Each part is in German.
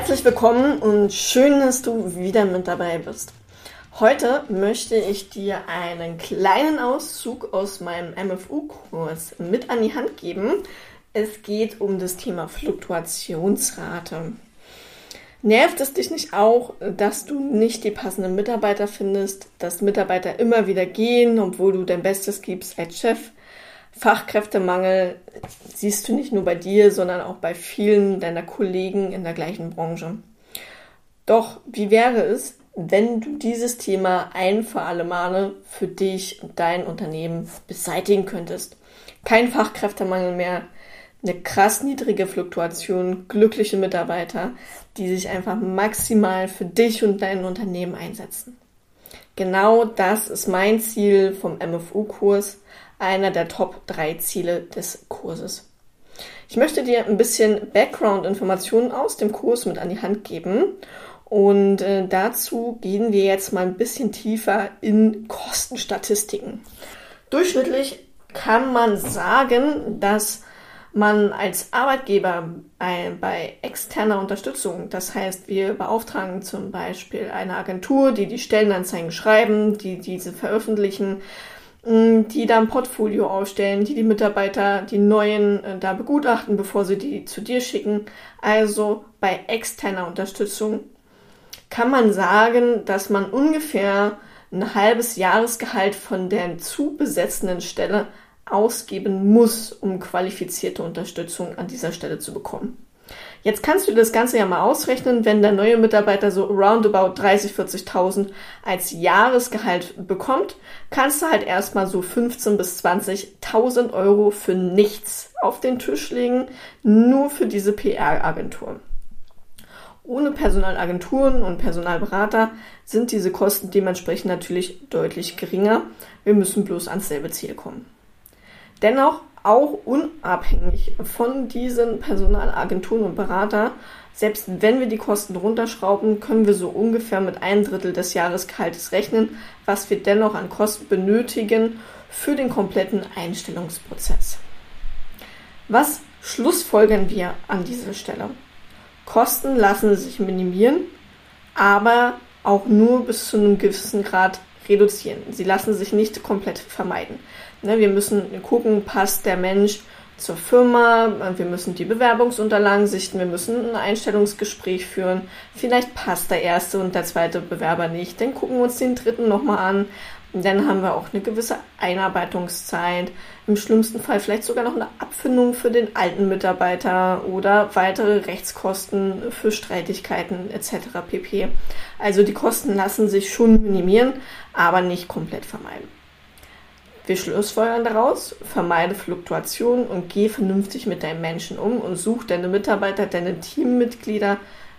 Herzlich willkommen und schön, dass du wieder mit dabei bist. Heute möchte ich dir einen kleinen Auszug aus meinem MFU-Kurs mit an die Hand geben. Es geht um das Thema Fluktuationsrate. Nervt es dich nicht auch, dass du nicht die passenden Mitarbeiter findest, dass Mitarbeiter immer wieder gehen, obwohl du dein Bestes gibst als Chef? Fachkräftemangel siehst du nicht nur bei dir, sondern auch bei vielen deiner Kollegen in der gleichen Branche. Doch wie wäre es, wenn du dieses Thema ein für alle Male für dich und dein Unternehmen beseitigen könntest? Kein Fachkräftemangel mehr, eine krass niedrige Fluktuation, glückliche Mitarbeiter, die sich einfach maximal für dich und dein Unternehmen einsetzen. Genau das ist mein Ziel vom MFU-Kurs, einer der Top 3 Ziele des Kurses. Ich möchte dir ein bisschen Background-Informationen aus dem Kurs mit an die Hand geben und dazu gehen wir jetzt mal ein bisschen tiefer in Kostenstatistiken. Durchschnittlich kann man sagen, dass man als Arbeitgeber bei externer Unterstützung, das heißt, wir beauftragen zum Beispiel eine Agentur, die die Stellenanzeigen schreiben, die diese veröffentlichen, die da ein Portfolio aufstellen, die Mitarbeiter, die neuen da begutachten, bevor sie die zu dir schicken. Also bei externer Unterstützung kann man sagen, dass man ungefähr ein halbes Jahresgehalt von der zu besetzenden Stelle ausgeben muss, um qualifizierte Unterstützung an dieser Stelle zu bekommen. Jetzt kannst du das Ganze ja mal ausrechnen, wenn der neue Mitarbeiter so roundabout 30.000, 40.000 als Jahresgehalt bekommt, kannst du halt erstmal so 15.000 bis 20.000 Euro für nichts auf den Tisch legen, nur für diese PR-Agentur. Ohne Personalagenturen und Personalberater sind diese Kosten dementsprechend natürlich deutlich geringer. Wir müssen bloß ans selbe Ziel kommen. Dennoch, auch unabhängig von diesen Personalagenturen und Berater, selbst wenn wir die Kosten runterschrauben, können wir so ungefähr mit 1/3 des Jahresgehaltes rechnen, was wir dennoch an Kosten benötigen für den kompletten Einstellungsprozess. Was schlussfolgern wir an dieser Stelle? Kosten lassen sich minimieren, aber auch nur bis zu einem gewissen Grad reduzieren. Sie lassen sich nicht komplett vermeiden. Wir müssen gucken, passt der Mensch zur Firma, wir müssen die Bewerbungsunterlagen sichten, wir müssen ein Einstellungsgespräch führen, vielleicht passt der erste und der zweite Bewerber nicht, dann gucken wir uns den dritten nochmal an, dann haben wir auch eine gewisse Einarbeitungszeit, im schlimmsten Fall vielleicht sogar noch eine Abfindung für den alten Mitarbeiter oder weitere Rechtskosten für Streitigkeiten etc. pp. Also die Kosten lassen sich schon minimieren, aber nicht komplett vermeiden. Wir schlussfolgern daraus, vermeide Fluktuationen und geh vernünftig mit deinen Menschen um und such deine Mitarbeiter, deine Teammitglieder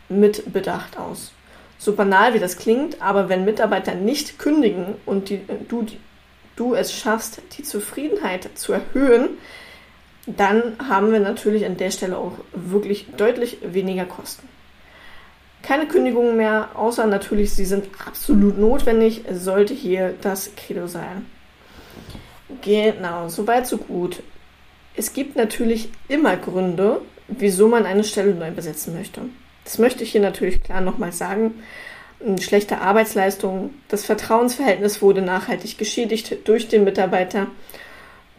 mit Bedacht aus. So banal wie das klingt, aber wenn Mitarbeiter nicht kündigen und du es schaffst, die Zufriedenheit zu erhöhen, dann haben wir natürlich an der Stelle auch wirklich deutlich weniger Kosten. Keine Kündigungen mehr, außer natürlich, sie sind absolut notwendig, sollte hier das Credo sein. Genau, soweit so gut. Es gibt natürlich immer Gründe, wieso man eine Stelle neu besetzen möchte. Das möchte ich hier natürlich klar nochmal sagen. Schlechte Arbeitsleistung, das Vertrauensverhältnis wurde nachhaltig geschädigt durch den Mitarbeiter.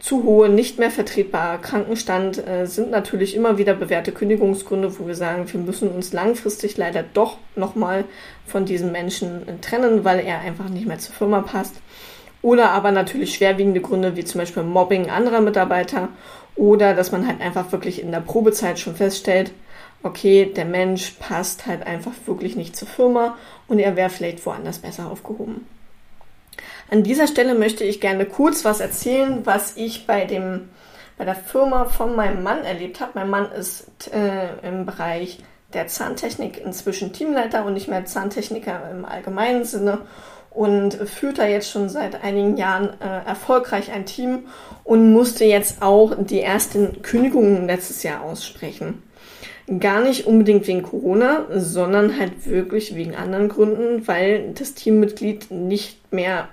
Zu hohe, nicht mehr vertretbare Krankenstand sind natürlich immer wieder bewährte Kündigungsgründe, wo wir sagen, wir müssen uns langfristig leider doch nochmal von diesem Menschen trennen, weil er einfach nicht mehr zur Firma passt. Oder aber natürlich schwerwiegende Gründe wie zum Beispiel Mobbing anderer Mitarbeiter oder dass man halt einfach wirklich in der Probezeit schon feststellt, okay, der Mensch passt halt einfach wirklich nicht zur Firma und er wäre vielleicht woanders besser aufgehoben. An dieser Stelle möchte ich gerne kurz was erzählen, was ich bei der Firma von meinem Mann erlebt habe. Mein Mann ist im Bereich der Zahntechnik inzwischen Teamleiter und nicht mehr Zahntechniker im allgemeinen Sinne. Und führt da jetzt schon seit einigen Jahren erfolgreich ein Team und musste jetzt auch die ersten Kündigungen letztes Jahr aussprechen. Gar nicht unbedingt wegen Corona, sondern halt wirklich wegen anderen Gründen, weil das Teammitglied nicht mehr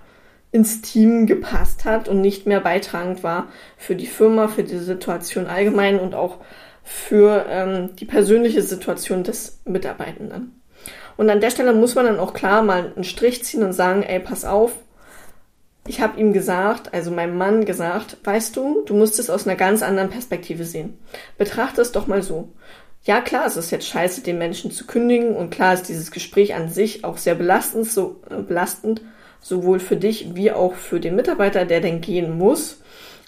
ins Team gepasst hat und nicht mehr beitragend war für die Firma, für die Situation allgemein und auch für die persönliche Situation des Mitarbeitenden. Und an der Stelle muss man dann auch klar mal einen Strich ziehen und sagen, ey, pass auf, ich habe ihm gesagt, also meinem Mann gesagt, weißt du, du musst es aus einer ganz anderen Perspektive sehen. Betrachte es doch mal so. Ja, klar, es ist jetzt scheiße, den Menschen zu kündigen und klar ist dieses Gespräch an sich auch sehr belastend, sowohl für dich wie auch für den Mitarbeiter, der denn gehen muss.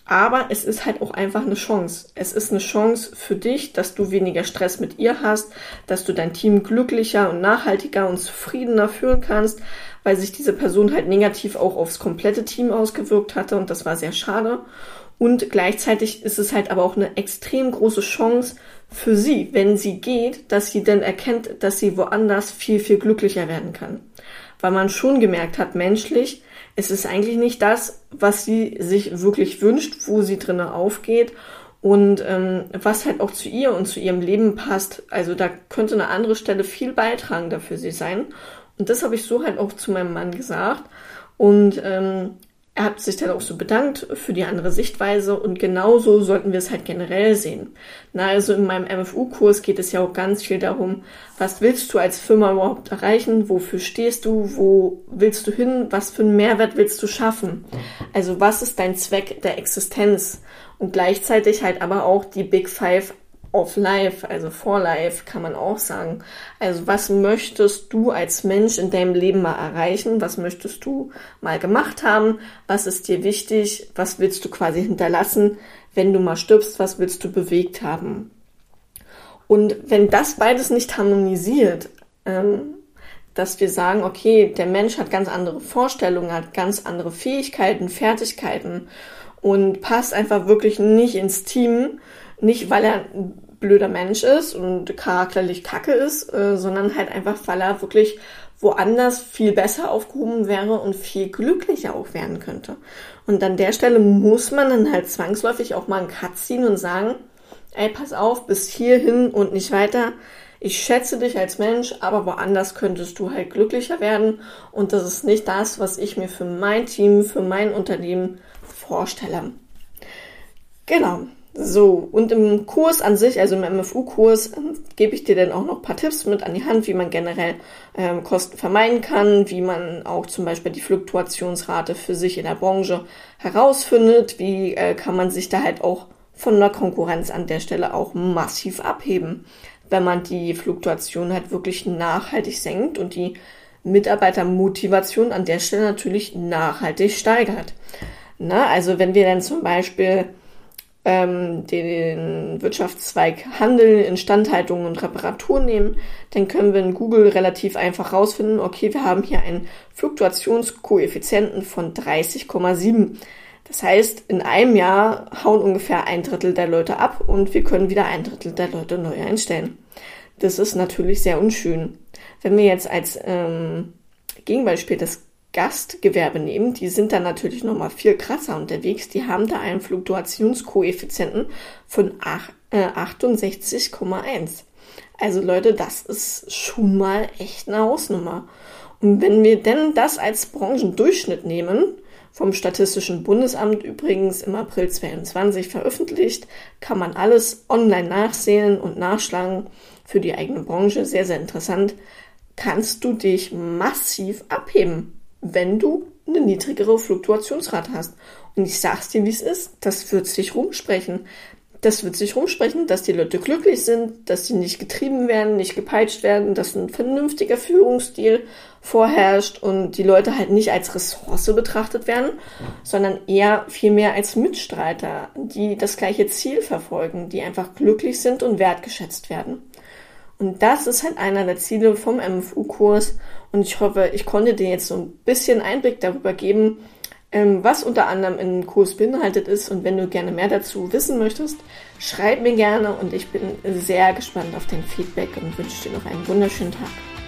Aber es ist halt auch einfach eine Chance. Es ist eine Chance für dich, dass du weniger Stress mit ihr hast, dass du dein Team glücklicher und nachhaltiger und zufriedener führen kannst, weil sich diese Person halt negativ auch aufs komplette Team ausgewirkt hatte und das war sehr schade. Und gleichzeitig ist es halt aber auch eine extrem große Chance für sie, wenn sie geht, dass sie dann erkennt, dass sie woanders viel, viel glücklicher werden kann. Weil man schon gemerkt hat, menschlich, es ist eigentlich nicht das, was sie sich wirklich wünscht, wo sie drinnen aufgeht und was halt auch zu ihr und zu ihrem Leben passt. Also da könnte eine andere Stelle viel beitragender für sie sein. Und das habe ich so halt auch zu meinem Mann gesagt. Und er hat sich dann auch so bedankt für die andere Sichtweise. Und genauso sollten wir es halt generell sehen. Na, also in meinem MFU-Kurs geht es ja auch ganz viel darum, was willst du als Firma überhaupt erreichen? Wofür stehst du? Wo willst du hin? Was für einen Mehrwert willst du schaffen? Also was ist dein Zweck der Existenz? Und gleichzeitig halt aber auch die Big Five Of life, also for life, kann man auch sagen. Also was möchtest du als Mensch in deinem Leben mal erreichen? Was möchtest du mal gemacht haben? Was ist dir wichtig? Was willst du quasi hinterlassen, wenn du mal stirbst? Was willst du bewegt haben? Und wenn das beides nicht harmonisiert, dass wir sagen, okay, der Mensch hat ganz andere Vorstellungen, hat ganz andere Fähigkeiten, Fertigkeiten und passt einfach wirklich nicht ins Team, nicht, weil er ein blöder Mensch ist und charakterlich kacke ist, sondern halt einfach, weil er wirklich woanders viel besser aufgehoben wäre und viel glücklicher auch werden könnte. Und an der Stelle muss man dann halt zwangsläufig auch mal einen Cut ziehen und sagen, ey, pass auf, bis hierhin und nicht weiter. Ich schätze dich als Mensch, aber woanders könntest du halt glücklicher werden. Und das ist nicht das, was ich mir für mein Team, für mein Unternehmen vorstelle. Genau. So, und im Kurs an sich, also im MFU-Kurs, gebe ich dir dann auch noch ein paar Tipps mit an die Hand, wie man generell Kosten vermeiden kann, wie man auch zum Beispiel die Fluktuationsrate für sich in der Branche herausfindet, wie kann man sich da halt auch von der Konkurrenz an der Stelle auch massiv abheben, wenn man die Fluktuation halt wirklich nachhaltig senkt und die Mitarbeitermotivation an der Stelle natürlich nachhaltig steigert. Na, also wenn wir dann zum Beispiel den Wirtschaftszweig Handel, Instandhaltung und Reparatur nehmen, dann können wir in Google relativ einfach rausfinden, okay, wir haben hier einen Fluktuationskoeffizienten von 30,7. Das heißt, in einem Jahr hauen ungefähr 1/3 der Leute ab und wir können wieder 1/3 der Leute neu einstellen. Das ist natürlich sehr unschön. Wenn wir jetzt als Gegenbeispiel das Gastgewerbe nehmen, die sind dann natürlich nochmal viel krasser unterwegs. Die haben da einen Fluktuationskoeffizienten von 68,1. Also Leute, das ist schon mal echt eine Hausnummer. Und wenn wir denn das als Branchendurchschnitt nehmen, vom Statistischen Bundesamt übrigens im April 2022 veröffentlicht, kann man alles online nachsehen und nachschlagen. Für die eigene Branche sehr, sehr interessant. Kannst du dich massiv abheben, wenn du eine niedrigere Fluktuationsrate hast. Und ich sag's dir, wie es ist, das wird sich rumsprechen. Das wird sich rumsprechen, dass die Leute glücklich sind, dass sie nicht getrieben werden, nicht gepeitscht werden, dass ein vernünftiger Führungsstil vorherrscht und die Leute halt nicht als Ressource betrachtet werden, sondern eher vielmehr als Mitstreiter, die das gleiche Ziel verfolgen, die einfach glücklich sind und wertgeschätzt werden. Und das ist halt einer der Ziele vom MFU-Kurs und ich hoffe, ich konnte dir jetzt so ein bisschen Einblick darüber geben, was unter anderem im Kurs beinhaltet ist und wenn du gerne mehr dazu wissen möchtest, schreib mir gerne und ich bin sehr gespannt auf dein Feedback und wünsche dir noch einen wunderschönen Tag.